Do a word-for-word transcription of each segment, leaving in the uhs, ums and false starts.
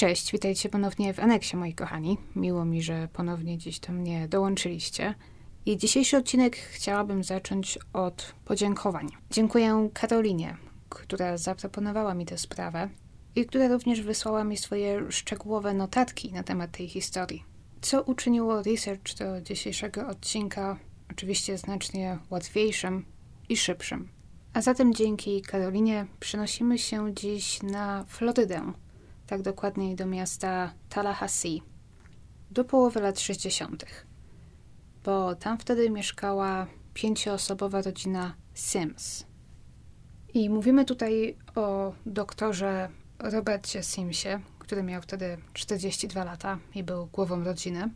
Cześć, witajcie ponownie w Aneksie, moi kochani. Miło mi, że ponownie dziś do mnie dołączyliście. I dzisiejszy odcinek chciałabym zacząć od podziękowań. Dziękuję Karolinie, która zaproponowała mi tę sprawę i która również wysłała mi swoje szczegółowe notatki na temat tej historii. Co uczyniło research do dzisiejszego odcinka oczywiście znacznie łatwiejszym i szybszym. A zatem dzięki Karolinie przenosimy się dziś na Florydę, tak dokładniej do miasta Tallahassee, do połowy lat sześćdziesiątych, bo tam wtedy mieszkała pięcioosobowa rodzina Sims. I mówimy tutaj o doktorze Robercie Simsie, który miał wtedy czterdzieści dwa lata i był głową rodziny,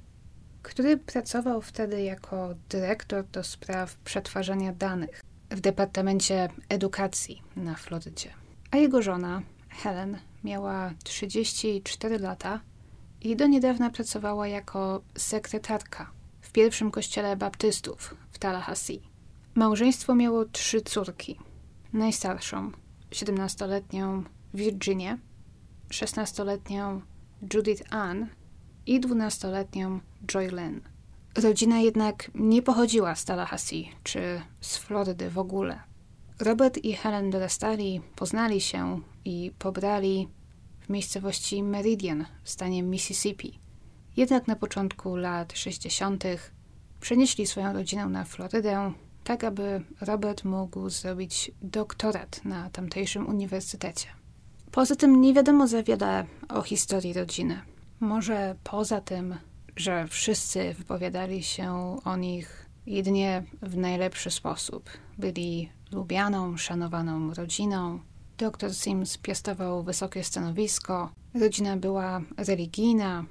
który pracował wtedy jako dyrektor do spraw przetwarzania danych w Departamencie Edukacji na Florydzie. A jego żona, Helen, miała trzydzieści cztery lata i do niedawna pracowała jako sekretarka w pierwszym kościele baptystów w Tallahassee. Małżeństwo miało trzy córki. Najstarszą, siedemnastoletnią Virginię, szesnastoletnią Judith Ann i dwunastoletnią Joy Lynn. Rodzina jednak nie pochodziła z Tallahassee czy z Florydy w ogóle. Robert i Helen dorastali, poznali się i pobrali w miejscowości Meridian w stanie Mississippi. Jednak na początku lat sześćdziesiątych przenieśli swoją rodzinę na Florydę, tak aby Robert mógł zrobić doktorat na tamtejszym uniwersytecie. Poza tym nie wiadomo za wiele o historii rodziny. Może poza tym, że wszyscy wypowiadali się o nich jedynie w najlepszy sposób. Byli lubianą, szanowaną rodziną. Doktor Sims piastował wysokie stanowisko, rodzina była religijna,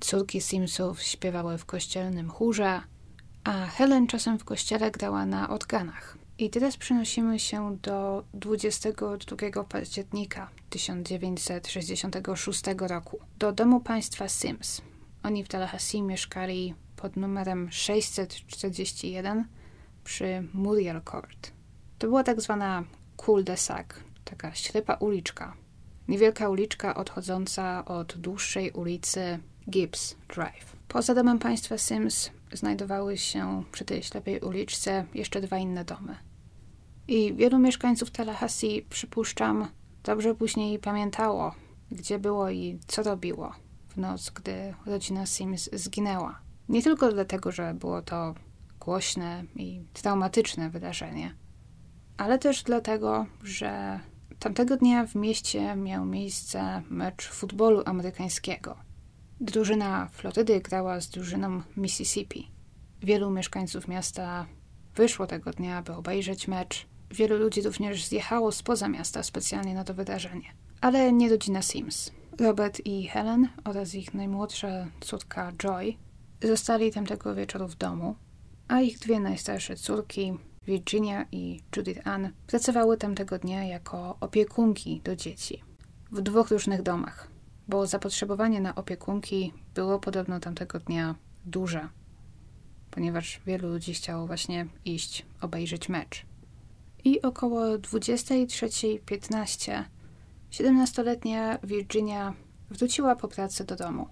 córki Simsów śpiewały w kościelnym chórze, a Helen czasem w kościele grała na organach. I teraz przenosimy się do dwudziestego drugiego października tysiąc dziewięćset sześćdziesiątego szóstego roku, do domu państwa Sims. Oni w Tallahassee mieszkali pod numerem sześćset czterdzieści jeden przy Muriel Court. To była tak zwana cul-de-sac, taka ślepa uliczka. Niewielka uliczka odchodząca od dłuższej ulicy Gibbs Drive. Poza domem państwa Sims znajdowały się przy tej ślepej uliczce jeszcze dwa inne domy. I wielu mieszkańców Tallahassee, przypuszczam, dobrze później pamiętało, gdzie było i co robiło w noc, gdy rodzina Sims zginęła. Nie tylko dlatego, że było to głośne i traumatyczne wydarzenie, ale też dlatego, że tamtego dnia w mieście miał miejsce mecz futbolu amerykańskiego. Drużyna Florydy grała z drużyną Mississippi. Wielu mieszkańców miasta wyszło tego dnia, by obejrzeć mecz. Wielu ludzi również zjechało spoza miasta specjalnie na to wydarzenie. Ale nie rodzina Sims. Robert i Helen oraz ich najmłodsza córka Joy zostali tamtego wieczoru w domu, a ich dwie najstarsze córki, Virginia i Judith Ann, pracowały tamtego dnia jako opiekunki do dzieci w dwóch różnych domach, bo zapotrzebowanie na opiekunki było podobno tamtego dnia duże, ponieważ wielu ludzi chciało właśnie iść obejrzeć mecz. I około dwudziestej trzeciej piętnaście siedemnastoletnia Virginia wróciła po pracy do domu,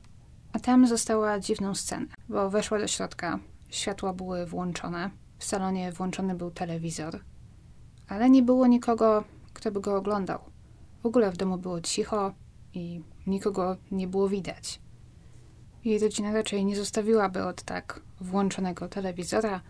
a tam została dziwną scenę, bo weszła do środka, światła były włączone, w salonie włączony był telewizor, ale nie było nikogo, kto by go oglądał. W ogóle w domu było cicho i nikogo nie było widać. Jej rodzina raczej nie zostawiłaby od tak włączonego telewizora,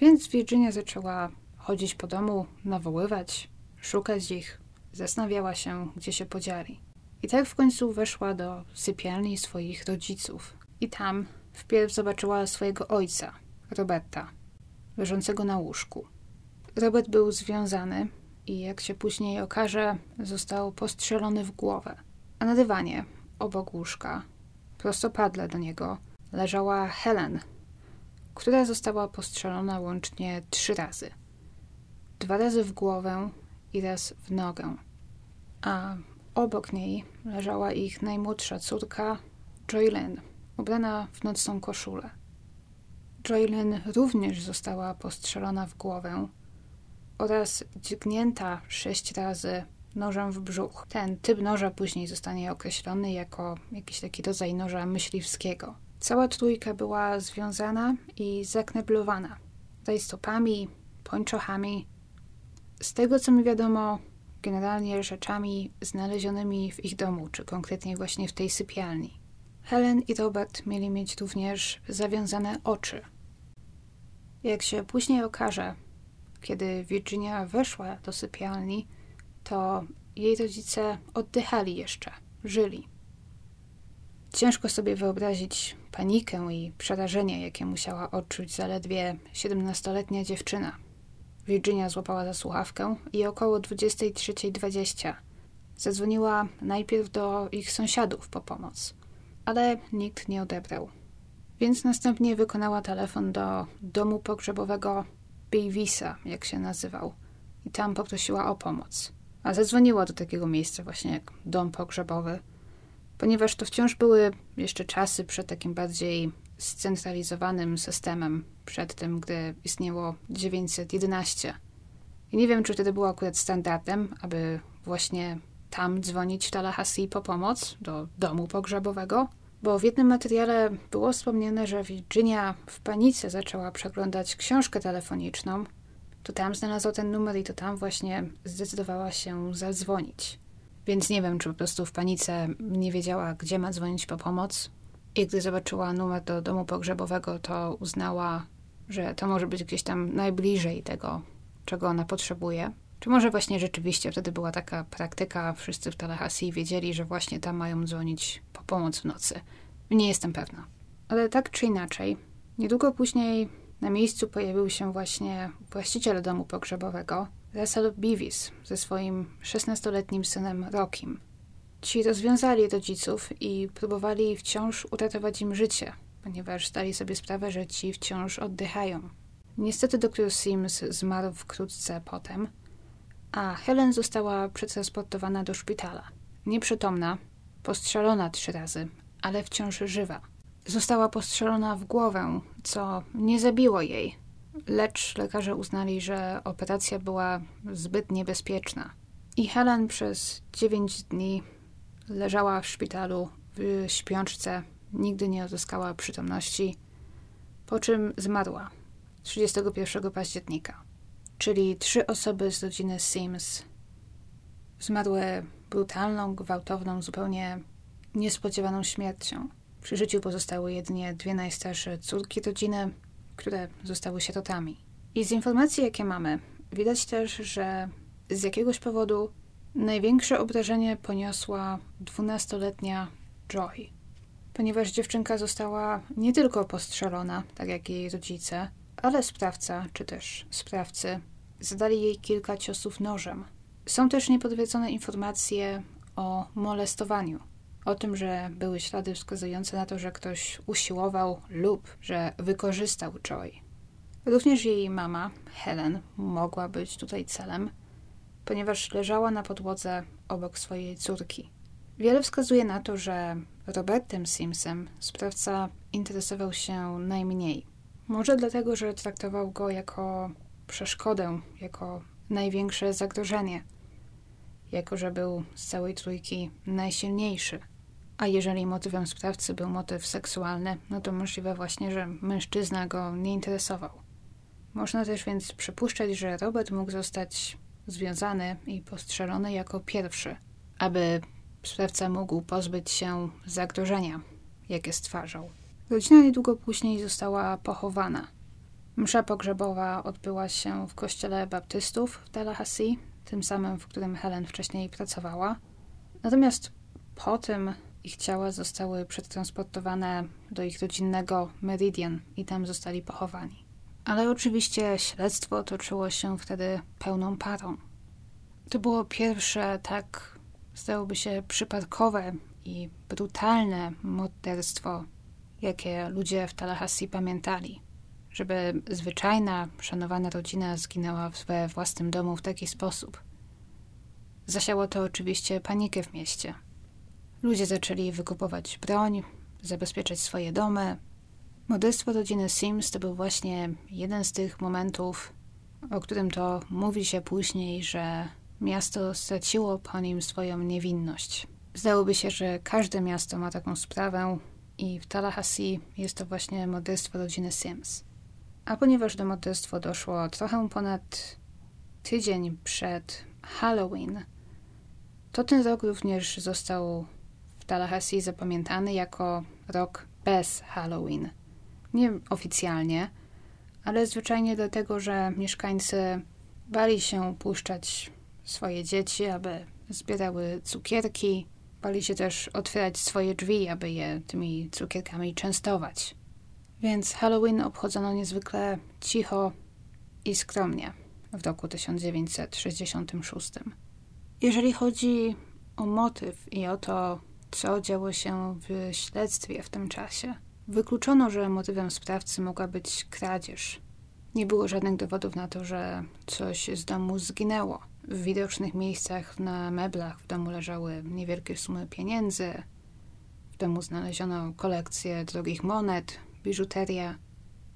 więc Virginia zaczęła chodzić po domu, nawoływać, szukać ich, zastanawiała się, gdzie się podzieli. I tak w końcu weszła do sypialni swoich rodziców. I tam wpierw zobaczyła swojego ojca, Roberta, leżącego na łóżku. Robert był związany i, jak się później okaże, został postrzelony w głowę. A na dywanie, obok łóżka, prostopadle do niego, leżała Helen, która została postrzelona łącznie trzy razy. Dwa razy w głowę i raz w nogę. A obok niej leżała ich najmłodsza córka, Joy Lynn, ubrana w nocną koszulę. Joy Lynn również została postrzelona w głowę oraz dźgnięta sześć razy nożem w brzuch. Ten typ noża później zostanie określony jako jakiś taki rodzaj noża myśliwskiego. Cała trójka była związana i zakneblowana rajstopami, pończochami. Z tego, co mi wiadomo, generalnie rzeczami znalezionymi w ich domu, czy konkretnie właśnie w tej sypialni. Helen i Robert mieli mieć również zawiązane oczy. Jak się później okaże, kiedy Virginia weszła do sypialni, to jej rodzice oddychali jeszcze, żyli. Ciężko sobie wyobrazić panikę i przerażenie, jakie musiała odczuć zaledwie siedemnastoletnia dziewczyna. Virginia złapała za słuchawkę i około dwudziesta trzecia dwadzieścia zadzwoniła najpierw do ich sąsiadów po pomoc, ale nikt nie odebrał. Więc następnie wykonała telefon do domu pogrzebowego Bevisa, jak się nazywał, i tam poprosiła o pomoc. A zadzwoniła do takiego miejsca właśnie jak dom pogrzebowy, ponieważ to wciąż były jeszcze czasy przed takim bardziej scentralizowanym systemem, przed tym, gdy istniało dziewięćset jedenaście. I nie wiem, czy wtedy było akurat standardem, aby właśnie tam dzwonić w Tallahassee po pomoc, do domu pogrzebowego, bo w jednym materiale było wspomniane, że Virginia w panice zaczęła przeglądać książkę telefoniczną, to tam znalazła ten numer i to tam właśnie zdecydowała się zadzwonić. Więc nie wiem, czy po prostu w panice nie wiedziała, gdzie ma dzwonić po pomoc. I gdy zobaczyła numer do domu pogrzebowego, to uznała, że to może być gdzieś tam najbliżej tego, czego ona potrzebuje. Czy może właśnie rzeczywiście wtedy była taka praktyka, wszyscy w Tallahassee wiedzieli, że właśnie tam mają dzwonić po pomoc w nocy. Nie jestem pewna. Ale tak czy inaczej, niedługo później na miejscu pojawił się właśnie właściciel domu pogrzebowego, Russell Bevis, ze swoim szesnastoletnim synem Rockim. Ci rozwiązali rodziców i próbowali wciąż uratować im życie, ponieważ zdali sobie sprawę, że ci wciąż oddychają. Niestety doktor Sims zmarł wkrótce potem, a Helen została przetransportowana do szpitala. Nieprzytomna, postrzelona trzy razy, ale wciąż żywa. Została postrzelona w głowę, co nie zabiło jej, lecz lekarze uznali, że operacja była zbyt niebezpieczna. I Helen przez dziewięć dni leżała w szpitalu w śpiączce, nigdy nie odzyskała przytomności, po czym zmarła trzydziestego pierwszego października. Czyli trzy osoby z rodziny Sims zmarły brutalną, gwałtowną, zupełnie niespodziewaną śmiercią. Przy życiu pozostały jedynie dwie najstarsze córki rodziny, które zostały sierotami. I z informacji, jakie mamy, widać też, że z jakiegoś powodu największe obrażenie poniosła dwunastoletnia Joy, ponieważ dziewczynka została nie tylko postrzelona, tak jak jej rodzice, ale sprawca, czy też sprawcy, zadali jej kilka ciosów nożem. Są też niepotwierdzone informacje o molestowaniu, o tym, że były ślady wskazujące na to, że ktoś usiłował lub że wykorzystał Joy. Również jej mama, Helen, mogła być tutaj celem, ponieważ leżała na podłodze obok swojej córki. Wiele wskazuje na to, że Robertem Simsem sprawca interesował się najmniej. Może dlatego, że traktował go jako przeszkodę, jako największe zagrożenie, jako że był z całej trójki najsilniejszy. A jeżeli motywem sprawcy był motyw seksualny, no to możliwe właśnie, że mężczyzna go nie interesował. Można też więc przypuszczać, że Robert mógł zostać związany i postrzelony jako pierwszy, aby sprawca mógł pozbyć się zagrożenia, jakie stwarzał. Rodzina niedługo później została pochowana. Msza pogrzebowa odbyła się w kościele baptystów w Tallahassee, tym samym, w którym Helen wcześniej pracowała. Natomiast po tym ich ciała zostały przetransportowane do ich rodzinnego Meridian i tam zostali pochowani. Ale oczywiście śledztwo toczyło się wtedy pełną parą. To było pierwsze tak, zdałoby się, przypadkowe i brutalne morderstwo, jakie ludzie w Tallahassee pamiętali. Żeby zwyczajna, szanowana rodzina zginęła we własnym domu w taki sposób. Zasiało to oczywiście panikę w mieście. Ludzie zaczęli wykupować broń, zabezpieczać swoje domy. Morderstwo rodziny Sims to był właśnie jeden z tych momentów, o którym to mówi się później, że miasto straciło po nim swoją niewinność. Zdałoby się, że każde miasto ma taką sprawę i w Tallahassee jest to właśnie morderstwo rodziny Sims. A ponieważ do morderstwa doszło trochę ponad tydzień przed Halloween, to ten rok również został w Tallahassee zapamiętany jako rok bez Halloween. Nie oficjalnie, ale zwyczajnie dlatego, że mieszkańcy bali się puszczać swoje dzieci, aby zbierały cukierki. Bali się też otwierać swoje drzwi, aby je tymi cukierkami częstować. Więc Halloween obchodzono niezwykle cicho i skromnie w roku tysiąc dziewięćset sześćdziesiątym szóstym. Jeżeli chodzi o motyw i o to, co działo się w śledztwie w tym czasie, wykluczono, że motywem sprawcy mogła być kradzież. Nie było żadnych dowodów na to, że coś z domu zginęło. W widocznych miejscach na meblach w domu leżały niewielkie sumy pieniędzy. W domu znaleziono kolekcję drogich monet, biżuterię,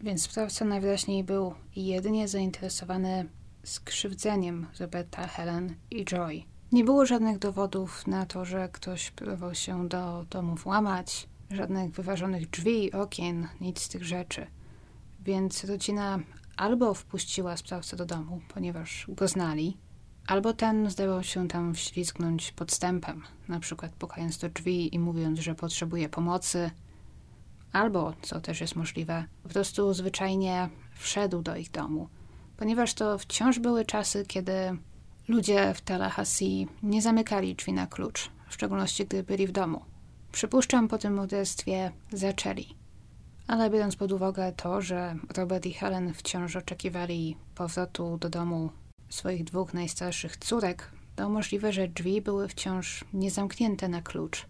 więc sprawca najwyraźniej był jedynie zainteresowany skrzywdzeniem Roberta, Helen i Joy. Nie było żadnych dowodów na to, że ktoś próbował się do domu włamać, żadnych wyważonych drzwi, okien, nic z tych rzeczy. Więc rodzina albo wpuściła sprawcę do domu, ponieważ go znali, albo ten zdawał się tam wślizgnąć podstępem, na przykład pukając do drzwi i mówiąc, że potrzebuje pomocy, albo, co też jest możliwe, po prostu zwyczajnie wszedł do ich domu, ponieważ to wciąż były czasy, kiedy ludzie w Tallahassee nie zamykali drzwi na klucz, w szczególności gdy byli w domu. Przypuszczam, po tym morderstwie zaczęli. Ale biorąc pod uwagę to, że Robert i Helen wciąż oczekiwali powrotu do domu swoich dwóch najstarszych córek, to możliwe, że drzwi były wciąż niezamknięte na klucz.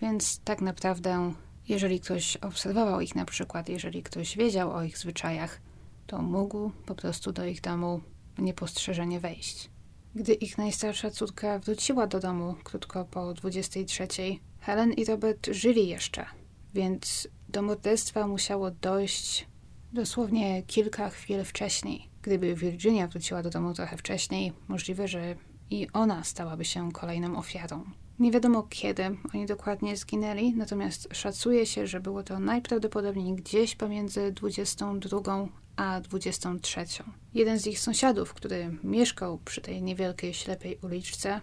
Więc tak naprawdę, jeżeli ktoś obserwował ich na przykład, jeżeli ktoś wiedział o ich zwyczajach, to mógł po prostu do ich domu niepostrzeżenie wejść. Gdy ich najstarsza córka wróciła do domu krótko po dwudziestej trzeciej, Helen i Robert żyli jeszcze, więc do morderstwa musiało dojść dosłownie kilka chwil wcześniej. Gdyby Virginia wróciła do domu trochę wcześniej, możliwe, że i ona stałaby się kolejną ofiarą. Nie wiadomo, kiedy oni dokładnie zginęli, natomiast szacuje się, że było to najprawdopodobniej gdzieś pomiędzy dwudziestą drugą a dwudziestą trzecią. Jeden z ich sąsiadów, który mieszkał przy tej niewielkiej ślepej uliczce,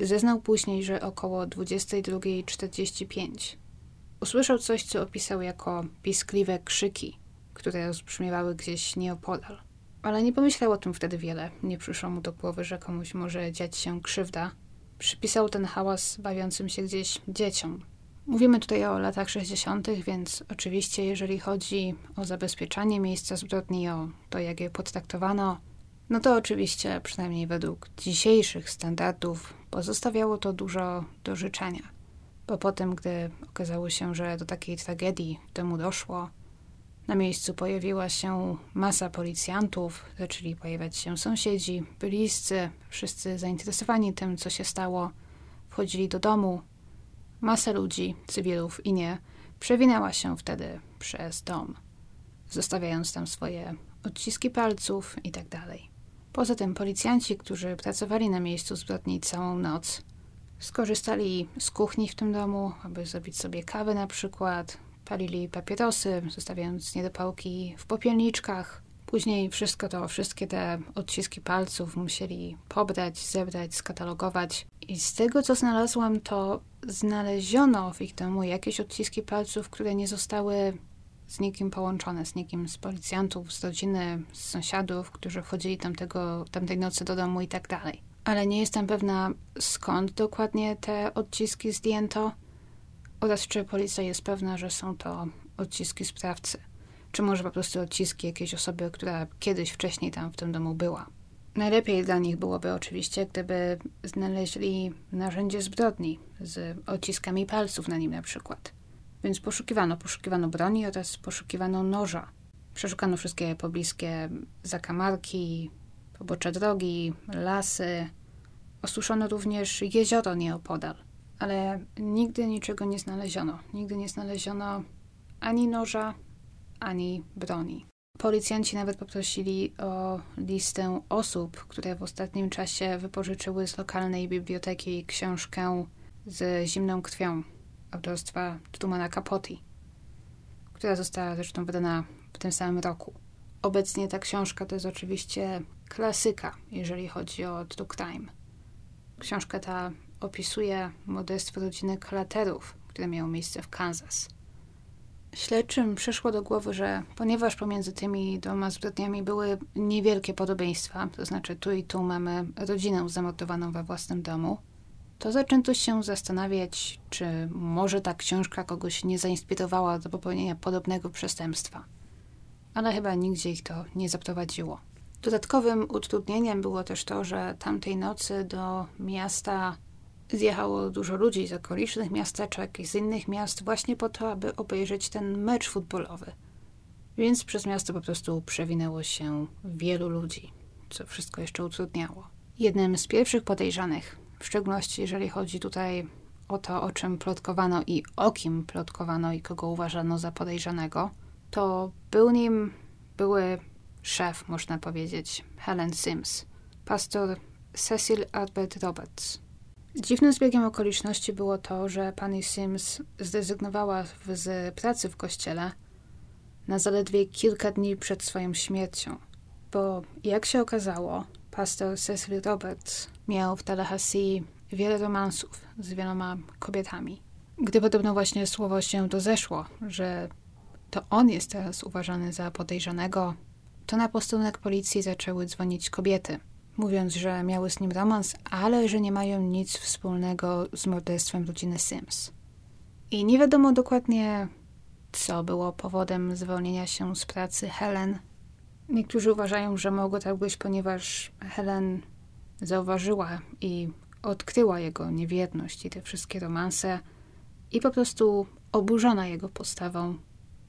zeznał później, że około dwudziestej drugiej czterdzieści pięć usłyszał coś, co opisał jako piskliwe krzyki, które rozbrzmiewały gdzieś nieopodal. Ale nie pomyślał o tym wtedy wiele. Nie przyszło mu do głowy, że komuś może dziać się krzywda. Przypisał ten hałas bawiącym się gdzieś dzieciom. Mówimy tutaj o latach sześćdziesiątych, więc oczywiście jeżeli chodzi o zabezpieczanie miejsca zbrodni, o to, jak je potraktowano, no to oczywiście, przynajmniej według dzisiejszych standardów, pozostawiało to dużo do życzenia. Bo potem, gdy okazało się, że do takiej tragedii temu doszło, na miejscu pojawiła się masa policjantów, zaczęli pojawiać się sąsiedzi, bliscy, wszyscy zainteresowani tym, co się stało, wchodzili do domu. Masa ludzi, cywilów i nie, przewinęła się wtedy przez dom, zostawiając tam swoje odciski palców i tak dalej. Poza tym policjanci, którzy pracowali na miejscu zbrodni całą noc, skorzystali z kuchni w tym domu, aby zrobić sobie kawę na przykład, palili papierosy, zostawiając niedopałki w popielniczkach. Później wszystko to, wszystkie te odciski palców musieli pobrać, zebrać, skatalogować. I z tego, co znalazłam, to znaleziono w ich domu jakieś odciski palców, które nie zostały z nikim połączone, z nikim z policjantów, z rodziny, z sąsiadów, którzy wchodzili tamtego, tamtej nocy do domu i tak dalej. Ale nie jestem pewna, skąd dokładnie te odciski zdjęto oraz czy policja jest pewna, że są to odciski sprawcy, czy może po prostu odciski jakiejś osoby, która kiedyś wcześniej tam w tym domu była. Najlepiej dla nich byłoby oczywiście, gdyby znaleźli narzędzie zbrodni z odciskami palców na nim na przykład. Więc poszukiwano, poszukiwano broni oraz poszukiwano noża. Przeszukano wszystkie pobliskie zakamarki, pobocze drogi, lasy. Osuszono również jezioro nieopodal, ale nigdy niczego nie znaleziono. Nigdy nie znaleziono ani noża, ani broni. Policjanci nawet poprosili o listę osób, które w ostatnim czasie wypożyczyły z lokalnej biblioteki książkę z zimną krwią autorstwa Trumana Capote, która została zresztą wydana w tym samym roku. Obecnie ta książka to jest oczywiście klasyka, jeżeli chodzi o true crime. Książka ta opisuje morderstwo rodziny Klaterów, które miało miejsce w Kansas. Śledczym przyszło do głowy, że ponieważ pomiędzy tymi dwoma zbrodniami były niewielkie podobieństwa, to znaczy tu i tu mamy rodzinę zamordowaną we własnym domu, to zaczęto się zastanawiać, czy może ta książka kogoś nie zainspirowała do popełnienia podobnego przestępstwa. Ale chyba nigdzie ich to nie zaprowadziło. Dodatkowym utrudnieniem było też to, że tamtej nocy do miasta zjechało dużo ludzi z okolicznych miasteczek i z innych miast właśnie po to, aby obejrzeć ten mecz futbolowy. Więc przez miasto po prostu przewinęło się wielu ludzi, co wszystko jeszcze utrudniało. Jednym z pierwszych podejrzanych, w szczególności jeżeli chodzi tutaj o to, o czym plotkowano i o kim plotkowano i kogo uważano za podejrzanego, to był nim były szef, można powiedzieć, Helen Sims, pastor Cecil Albert Roberts. Dziwnym zbiegiem okoliczności było to, że pani Sims zrezygnowała z pracy w kościele na zaledwie kilka dni przed swoją śmiercią, bo jak się okazało, pastor Cecil Roberts miał w Tallahassee wiele romansów z wieloma kobietami. Gdy podobno właśnie słowo się rozeszło, że to on jest teraz uważany za podejrzanego, to na posterunek policji zaczęły dzwonić kobiety, mówiąc, że miały z nim romans, ale że nie mają nic wspólnego z morderstwem rodziny Sims. I nie wiadomo dokładnie, co było powodem zwolnienia się z pracy Helen. Niektórzy uważają, że mogło tak być, ponieważ Helen zauważyła i odkryła jego niewierność i te wszystkie romanse i po prostu oburzona jego postawą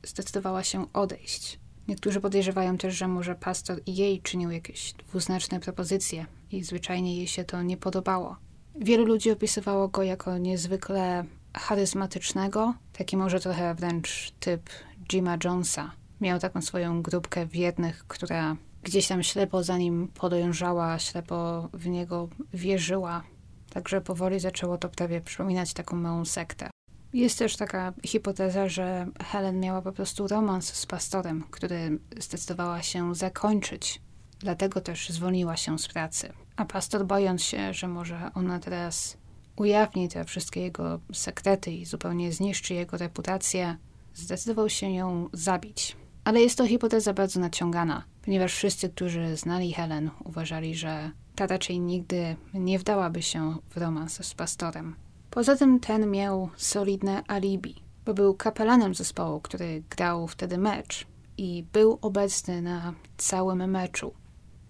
zdecydowała się odejść. Niektórzy podejrzewają też, że może pastor i jej czynił jakieś dwuznaczne propozycje i zwyczajnie jej się to nie podobało. Wielu ludzi opisywało go jako niezwykle charyzmatycznego, taki może trochę wręcz typ Jima Jonesa. Miał taką swoją grupkę wiernych, która gdzieś tam ślepo za nim podążała, ślepo w niego wierzyła. Także powoli zaczęło to prawie przypominać taką małą sektę. Jest też taka hipoteza, że Helen miała po prostu romans z pastorem, który zdecydowała się zakończyć. Dlatego też zwolniła się z pracy. A pastor, bojąc się, że może ona teraz ujawni te wszystkie jego sekrety i zupełnie zniszczy jego reputację, zdecydował się ją zabić. Ale jest to hipoteza bardzo naciągana, ponieważ wszyscy, którzy znali Helen, uważali, że ta raczej nigdy nie wdałaby się w romans z pastorem. Poza tym ten miał solidne alibi, bo był kapelanem zespołu, który grał wtedy mecz i był obecny na całym meczu.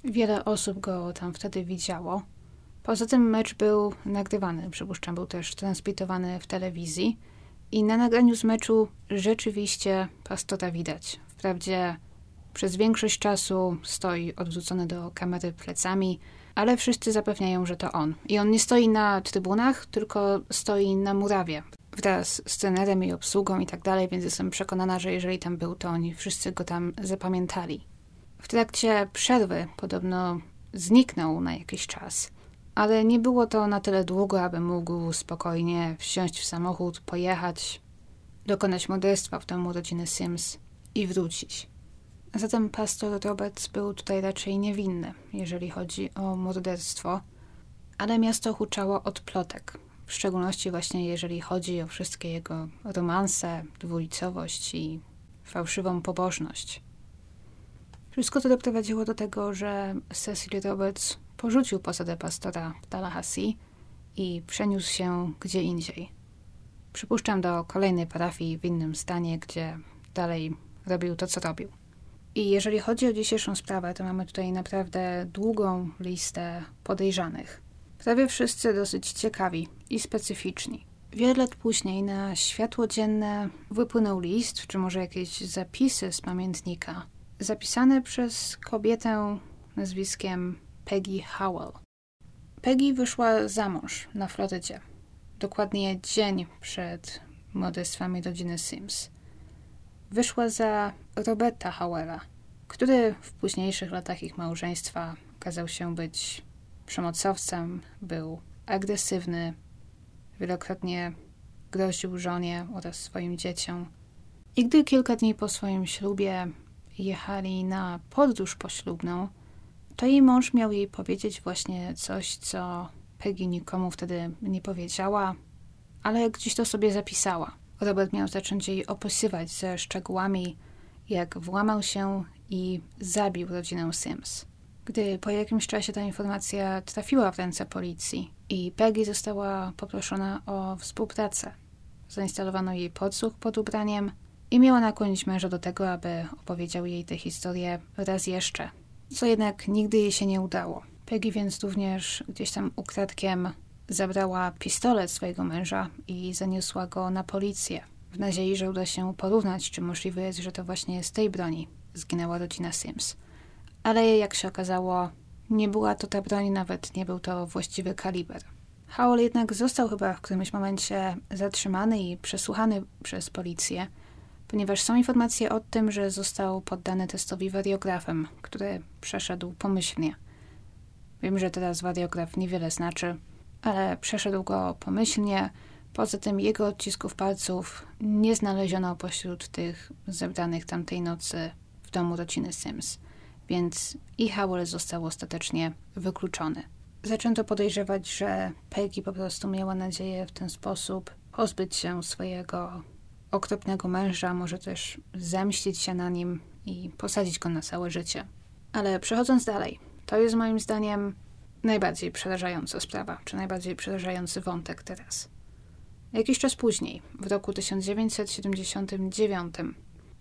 Wiele osób go tam wtedy widziało. Poza tym mecz był nagrywany, przypuszczam, był też transmitowany w telewizji i na nagraniu z meczu rzeczywiście pastora widać. Wprawdzie przez większość czasu stoi odwrócony do kamery plecami, ale wszyscy zapewniają, że to on. I on nie stoi na trybunach, tylko stoi na murawie wraz z trenerem i obsługą i tak dalej, więc jestem przekonana, że jeżeli tam był, to oni wszyscy go tam zapamiętali. W trakcie przerwy podobno zniknął na jakiś czas, ale nie było to na tyle długo, aby mógł spokojnie wsiąść w samochód, pojechać, dokonać morderstwa w domu rodziny Sims i wrócić. Zatem pastor Roberts był tutaj raczej niewinny, jeżeli chodzi o morderstwo, ale miasto huczało od plotek, w szczególności właśnie jeżeli chodzi o wszystkie jego romanse, dwulicowość i fałszywą pobożność. Wszystko to doprowadziło do tego, że Cecil Roberts porzucił posadę pastora w Tallahassee i przeniósł się gdzie indziej. Przypuszczam do kolejnej parafii w innym stanie, gdzie dalej robił to, co robił. I jeżeli chodzi o dzisiejszą sprawę, to mamy tutaj naprawdę długą listę podejrzanych. Prawie wszyscy dosyć ciekawi i specyficzni. Wiele lat później na światło dzienne wypłynął list, czy może jakieś zapisy z pamiętnika, zapisane przez kobietę nazwiskiem Peggy Howell. Peggy wyszła za mąż na Florydzie, dokładnie dzień przed morderstwami rodziny Sims. Wyszła za Roberta Howella, który w późniejszych latach ich małżeństwa okazał się być przemocowcem, był agresywny, wielokrotnie groził żonie oraz swoim dzieciom. I gdy kilka dni po swoim ślubie jechali na podróż poślubną, to jej mąż miał jej powiedzieć właśnie coś, co Peggy nikomu wtedy nie powiedziała, ale gdzieś to sobie zapisała. Robert miał zacząć jej opisywać ze szczegółami, jak włamał się i zabił rodzinę Sims. Gdy po jakimś czasie ta informacja trafiła w ręce policji i Peggy została poproszona o współpracę. Zainstalowano jej podsłuch pod ubraniem i miała nakłonić męża do tego, aby opowiedział jej tę historię raz jeszcze, co jednak nigdy jej się nie udało. Peggy więc również gdzieś tam ukradkiem zabrała pistolet swojego męża i zaniosła go na policję, w nadziei, że uda się porównać, czy możliwe jest, że to właśnie z tej broni zginęła rodzina Sims. Ale jak się okazało, nie była to ta broń, nawet nie był to właściwy kaliber. Howell jednak został chyba w którymś momencie zatrzymany i przesłuchany przez policję, ponieważ są informacje o tym, że został poddany testowi wariografem, który przeszedł pomyślnie. Wiem, że teraz wariograf niewiele znaczy, ale przeszedł go pomyślnie. Poza tym jego odcisków palców nie znaleziono pośród tych zebranych tamtej nocy w domu rodziny Sims, więc i Howell został ostatecznie wykluczony. Zaczęto podejrzewać, że Peggy po prostu miała nadzieję w ten sposób pozbyć się swojego okropnego męża, może też zemścić się na nim i posadzić go na całe życie. Ale przechodząc dalej, to jest moim zdaniem najbardziej przerażająca sprawa, czy najbardziej przerażający wątek teraz. Jakiś czas później, w roku tysiąc dziewięćset siedemdziesiątym dziewiątym,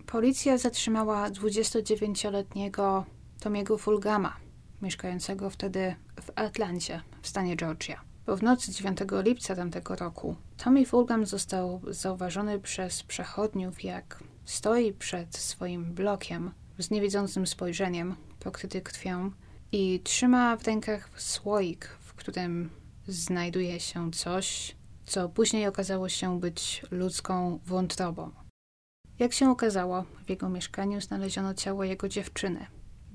policja zatrzymała dwudziestodziewięcioletniego Tommy'ego Fulghama, mieszkającego wtedy w Atlancie, w stanie Georgia. Bo w nocy dziewiątego lipca tamtego roku Tommy Fulgham został zauważony przez przechodniów, jak stoi przed swoim blokiem z niewidzącym spojrzeniem, pokryty krwią, i trzyma w rękach słoik, w którym znajduje się coś, co później okazało się być ludzką wątrobą. Jak się okazało, w jego mieszkaniu znaleziono ciało jego dziewczyny,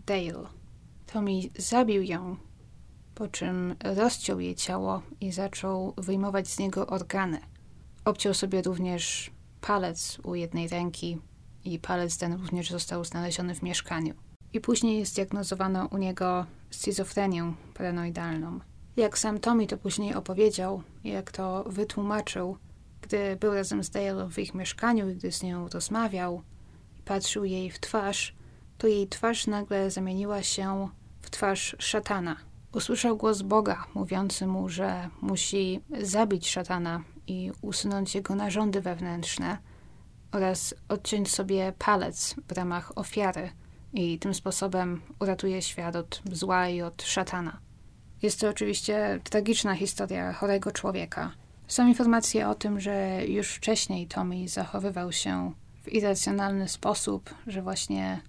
Dale. Tommy zabił ją, po czym rozciął jej ciało i zaczął wyjmować z niego organy. Obciął sobie również palec u jednej ręki i palec ten również został znaleziony w mieszkaniu. I później zdiagnozowano u niego schizofrenię paranoidalną. Jak sam Tommy to później opowiedział, jak to wytłumaczył, gdy był razem z Dale w ich mieszkaniu i gdy z nią rozmawiał i patrzył jej w twarz, to jej twarz nagle zamieniła się w twarz szatana. Usłyszał głos Boga mówiący mu, że musi zabić szatana i usunąć jego narządy wewnętrzne oraz odciąć sobie palec w ramach ofiary i tym sposobem uratuje świat od zła i od szatana. Jest to oczywiście tragiczna historia chorego człowieka. Są informacje o tym, że już wcześniej Tommy zachowywał się w irracjonalny sposób, że właśnie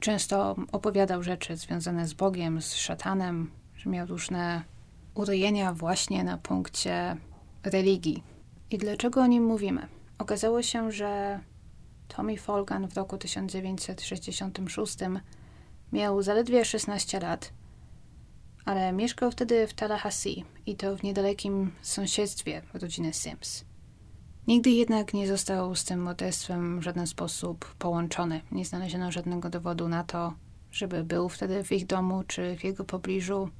często opowiadał rzeczy związane z Bogiem, z szatanem, że miał różne urojenia właśnie na punkcie religii. I dlaczego o nim mówimy? Okazało się, że Tommy Fulgham w roku tysiąc dziewięćset sześćdziesiątym szóstym miał zaledwie szesnaście lat, ale mieszkał wtedy w Tallahassee i to w niedalekim sąsiedztwie rodziny Sims. Nigdy jednak nie został z tym morderstwem w żaden sposób połączony. Nie znaleziono żadnego dowodu na to, żeby był wtedy w ich domu czy w jego pobliżu.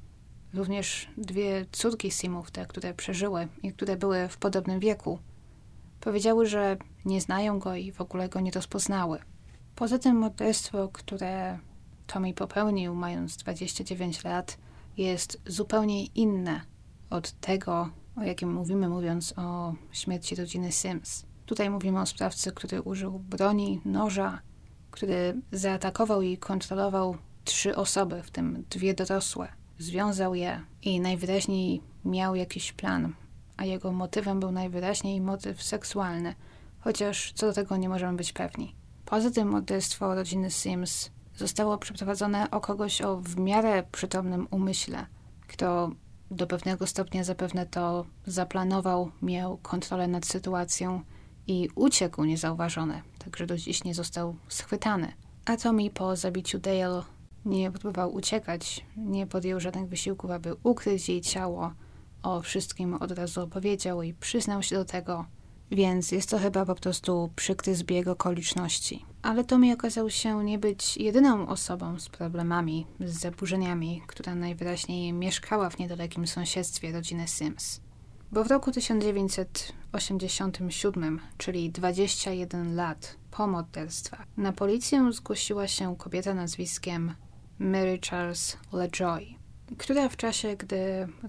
Również dwie córki Simów, te, które przeżyły i które były w podobnym wieku, powiedziały, że nie znają go i w ogóle go nie rozpoznały. Poza tym morderstwo, które Tommy popełnił, mając dwadzieścia dziewięć lat, jest zupełnie inne od tego, o jakim mówimy, mówiąc o śmierci rodziny Sims. Tutaj mówimy o sprawcy, który użył broni, noża, który zaatakował i kontrolował trzy osoby, w tym dwie dorosłe. Związał je i najwyraźniej miał jakiś plan, a jego motywem był najwyraźniej motyw seksualny, chociaż co do tego nie możemy być pewni. Poza tym morderstwo rodziny Sims zostało przeprowadzone o kogoś o w miarę przytomnym umyśle, kto do pewnego stopnia zapewne to zaplanował, miał kontrolę nad sytuacją i uciekł niezauważony, także do dziś nie został schwytany. a Tommy po zabiciu Dale nie próbował uciekać, nie podjął żadnych wysiłków, aby ukryć jej ciało. O wszystkim od razu opowiedział i przyznał się do tego, więc jest to chyba po prostu przykry zbieg okoliczności. Ale Tommy okazał się nie być jedyną osobą z problemami, z zaburzeniami, która najwyraźniej mieszkała w niedalekim sąsiedztwie rodziny Sims. Bo w roku tysiąc dziewięćset osiemdziesiątym siódmym, czyli dwadzieścia jeden lat po morderstwach, na policję zgłosiła się kobieta nazwiskiem Mary Charles LeRoy, która w czasie, gdy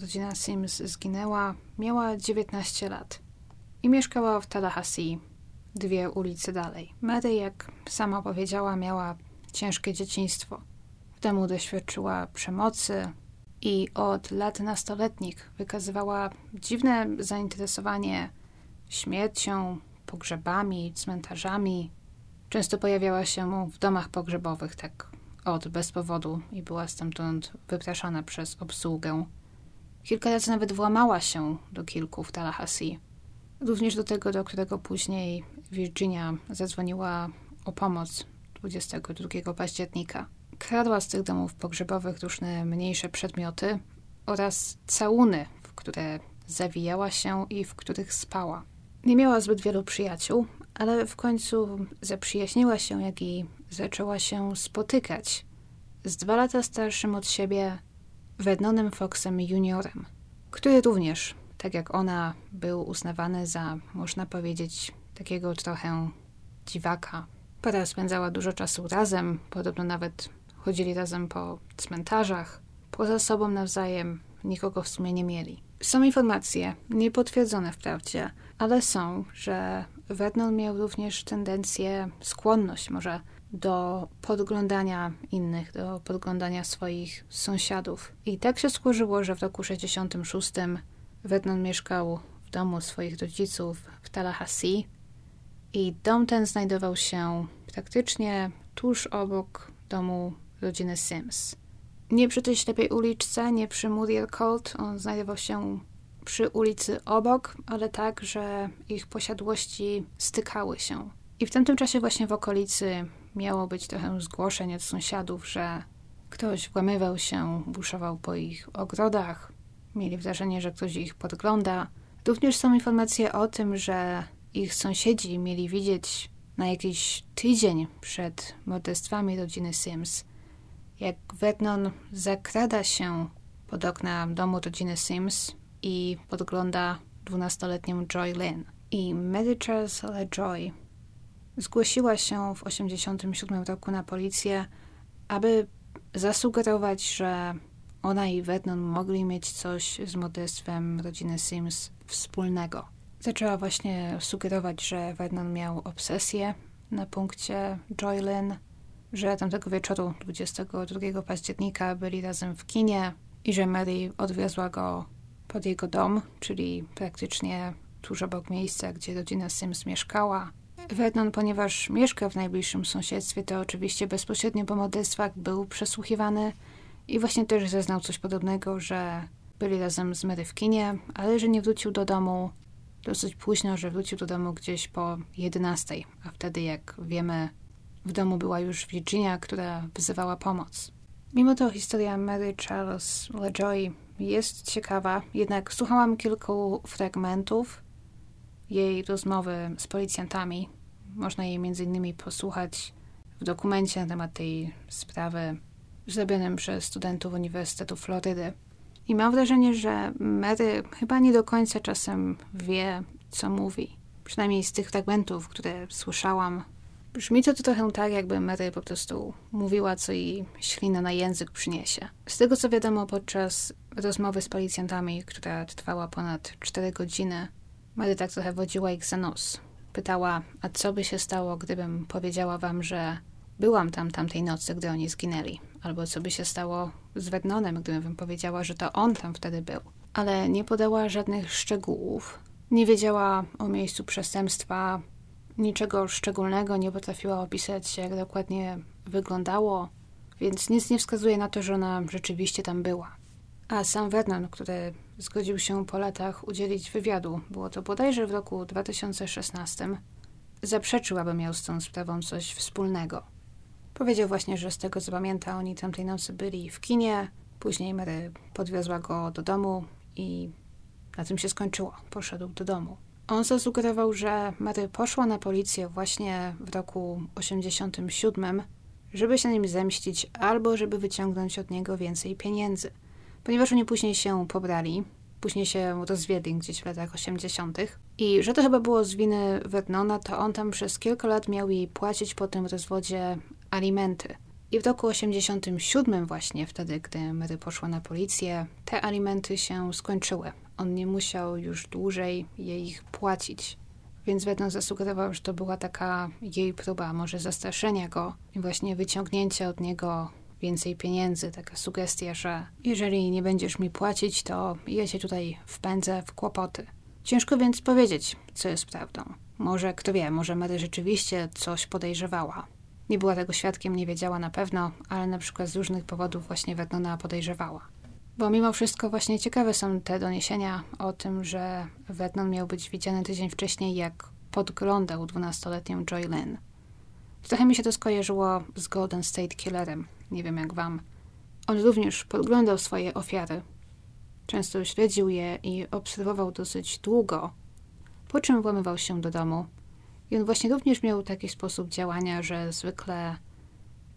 rodzina Sims zginęła, miała dziewiętnaście lat i mieszkała w Tallahassee, dwie ulice dalej. Mary, jak sama powiedziała, miała ciężkie dzieciństwo. W domu doświadczyła przemocy i od lat nastoletnich wykazywała dziwne zainteresowanie śmiercią, pogrzebami, cmentarzami. Często pojawiała się w domach pogrzebowych, tak od bez powodu, i była stamtąd wypraszana przez obsługę. Kilka razy nawet włamała się do kilku w Tallahassee. Również do tego, do którego później Virginia zadzwoniła o pomoc dwudziestego drugiego października. Kradła z tych domów pogrzebowych różne mniejsze przedmioty oraz całuny, w które zawijała się i w których spała. Nie miała zbyt wielu przyjaciół, ale w końcu zaprzyjaźniła się, jak i zaczęła się spotykać z dwa lata starszym od siebie Vernonem Foxem Juniorem, który również, tak jak ona, był uznawany za, można powiedzieć, takiego trochę dziwaka. Para spędzała dużo czasu razem, podobno nawet chodzili razem po cmentarzach, poza sobą nawzajem nikogo w sumie nie mieli. Są informacje, niepotwierdzone wprawdzie, ale są, że Vernon miał również tendencję, skłonność może, do podglądania innych, do podglądania swoich sąsiadów. I tak się skłożyło, że w roku sześćdziesiątym szóstym Vernon mieszkał w domu swoich rodziców w Tallahassee i dom ten znajdował się praktycznie tuż obok domu rodziny Sims. Nie przy tej ślepej uliczce, nie przy Muriel Court, on znajdował się przy ulicy obok, ale tak, że ich posiadłości stykały się. I w tamtym czasie właśnie w okolicy miało być trochę zgłoszeń od sąsiadów, że ktoś włamywał się, buszował po ich ogrodach, mieli wrażenie, że ktoś ich podgląda. Również są informacje o tym, że ich sąsiedzi mieli widzieć na jakiś tydzień przed morderstwami rodziny Sims, jak Vernon zakrada się pod okna domu rodziny Sims i podgląda dwunastoletnią Joy Lynn. I Mary Charles LeRoy zgłosiła się w osiemdziesiątym siódmym roku na policję, aby zasugerować, że ona i Vernon mogli mieć coś z morderstwem rodziny Sims wspólnego. Zaczęła właśnie sugerować, że Vernon miał obsesję na punkcie Joy Lynn, że tamtego wieczoru dwudziestego drugiego października byli razem w kinie i że Mary odwiozła go pod jego dom, czyli praktycznie tuż obok miejsca, gdzie rodzina Sims mieszkała. Vernon, ponieważ mieszka w najbliższym sąsiedztwie, to oczywiście bezpośrednio po morderstwach był przesłuchiwany i właśnie też zeznał coś podobnego, że byli razem z Mary w kinie, ale że nie wrócił do domu dosyć późno, że wrócił do domu gdzieś po jedenastej, a wtedy, jak wiemy, w domu była już Virginia, która wzywała pomoc. Mimo to historia Mary Charles LeRoy jest ciekawa, jednak słuchałam kilku fragmentów jej rozmowy z policjantami. Można jej między innymi posłuchać w dokumencie na temat tej sprawy zrobionym przez studentów Uniwersytetu Florydy. I mam wrażenie, że Mary chyba nie do końca czasem wie, co mówi. Przynajmniej z tych fragmentów, które słyszałam, brzmi to trochę tak, jakby Mary po prostu mówiła, co jej ślina na język przyniesie. Z tego, co wiadomo, podczas rozmowy z policjantami, która trwała ponad cztery godziny, Mary tak trochę wodziła ich za nos. Pytała, a co by się stało, gdybym powiedziała wam, że byłam tam tamtej nocy, gdy oni zginęli? Albo co by się stało z Vernonem, gdybym wam powiedziała, że to on tam wtedy był? Ale nie podała żadnych szczegółów. Nie wiedziała o miejscu przestępstwa, niczego szczególnego, nie potrafiła opisać, jak dokładnie wyglądało, więc nic nie wskazuje na to, że ona rzeczywiście tam była. A sam Vernon, który zgodził się po latach udzielić wywiadu, było to bodajże w roku dwa tysiące szesnastym, zaprzeczył, aby miał z tą sprawą coś wspólnego. Powiedział właśnie, że z tego co pamięta, oni tamtej nocy byli w kinie. Później Mary podwiozła go do domu i na tym się skończyło. Poszedł do domu. On zasugerował, że Mary poszła na policję właśnie w roku osiemdziesiątym siódmym, żeby się nim zemścić albo żeby wyciągnąć od niego więcej pieniędzy. Ponieważ oni później się pobrali, później się rozwiedli gdzieś w latach osiemdziesiątych i że to chyba było z winy Vernona, to on tam przez kilka lat miał jej płacić po tym rozwodzie alimenty. I w roku osiemdziesiątym siódmym właśnie wtedy, gdy Mary poszła na policję, te alimenty się skończyły. On nie musiał już dłużej jej ich płacić. Więc Vernon zasugerował, że to była taka jej próba może zastraszenia go i właśnie wyciągnięcia od niego więcej pieniędzy. Taka sugestia, że jeżeli nie będziesz mi płacić, to ja cię tutaj wpędzę w kłopoty. Ciężko więc powiedzieć, co jest prawdą. Może, kto wie, może Mary rzeczywiście coś podejrzewała. Nie była tego świadkiem, nie wiedziała na pewno, ale na przykład z różnych powodów właśnie Vernona podejrzewała. Bo mimo wszystko właśnie ciekawe są te doniesienia o tym, że Vernon miał być widziany tydzień wcześniej, jak podglądał dwunastoletnią Joy Lynn. Trochę mi się to skojarzyło z Golden State Killerem. Nie wiem jak wam. On również podglądał swoje ofiary. Często śledził je i obserwował dosyć długo, po czym włamywał się do domu. I on właśnie również miał taki sposób działania, że zwykle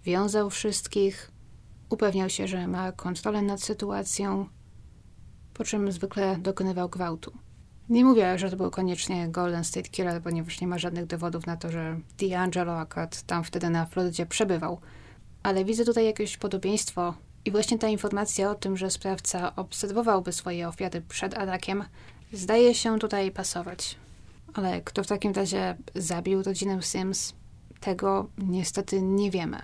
wiązał wszystkich, upewniał się, że ma kontrolę nad sytuacją, po czym zwykle dokonywał gwałtu. Nie mówię, że to był koniecznie Golden State Killer, ponieważ nie ma żadnych dowodów na to, że DeAngelo akurat tam wtedy na Florydzie przebywał. Ale widzę tutaj jakieś podobieństwo i właśnie ta informacja o tym, że sprawca obserwowałby swoje ofiary przed atakiem, zdaje się tutaj pasować. Ale kto w takim razie zabił rodzinę Sims, tego niestety nie wiemy.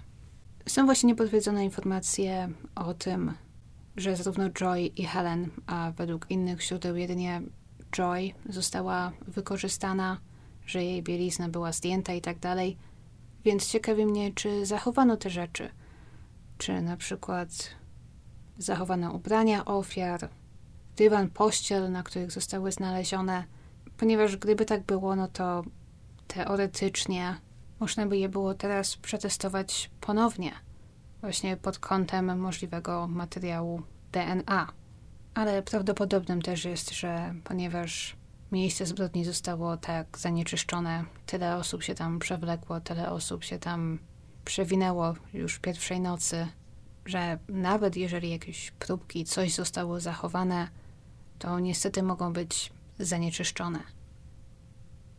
Są właśnie niepotwierdzone informacje o tym, że zarówno Joy i Helen, a według innych źródeł jedynie Joy została wykorzystana, że jej bielizna była zdjęta i tak dalej. Więc ciekawi mnie, czy zachowano te rzeczy. Czy na przykład zachowano ubrania ofiar, dywan, pościel, na których zostały znalezione. Ponieważ gdyby tak było, no to teoretycznie można by je było teraz przetestować ponownie. Właśnie pod kątem możliwego materiału D N A. Ale prawdopodobnym też jest, że ponieważ miejsce zbrodni zostało tak zanieczyszczone, tyle osób się tam przewlekło, tyle osób się tam przewinęło już pierwszej nocy, że nawet jeżeli jakieś próbki, coś zostało zachowane, to niestety mogą być zanieczyszczone.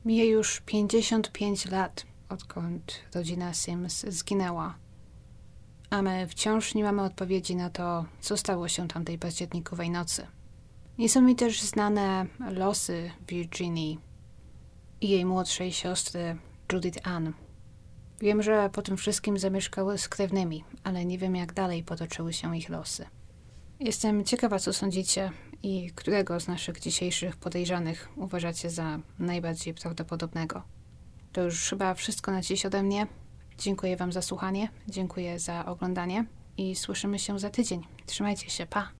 Mija już pięćdziesiąt pięć lat, odkąd rodzina Sims zginęła, a my wciąż nie mamy odpowiedzi na to, co stało się tamtej październikowej nocy. Nie są mi też znane losy Virginii i jej młodszej siostry Judith Ann. Wiem, że po tym wszystkim zamieszkały z krewnymi, ale nie wiem jak dalej potoczyły się ich losy. Jestem ciekawa, co sądzicie i którego z naszych dzisiejszych podejrzanych uważacie za najbardziej prawdopodobnego. To już chyba wszystko na dziś ode mnie. Dziękuję wam za słuchanie, dziękuję za oglądanie i słyszymy się za tydzień. Trzymajcie się, pa!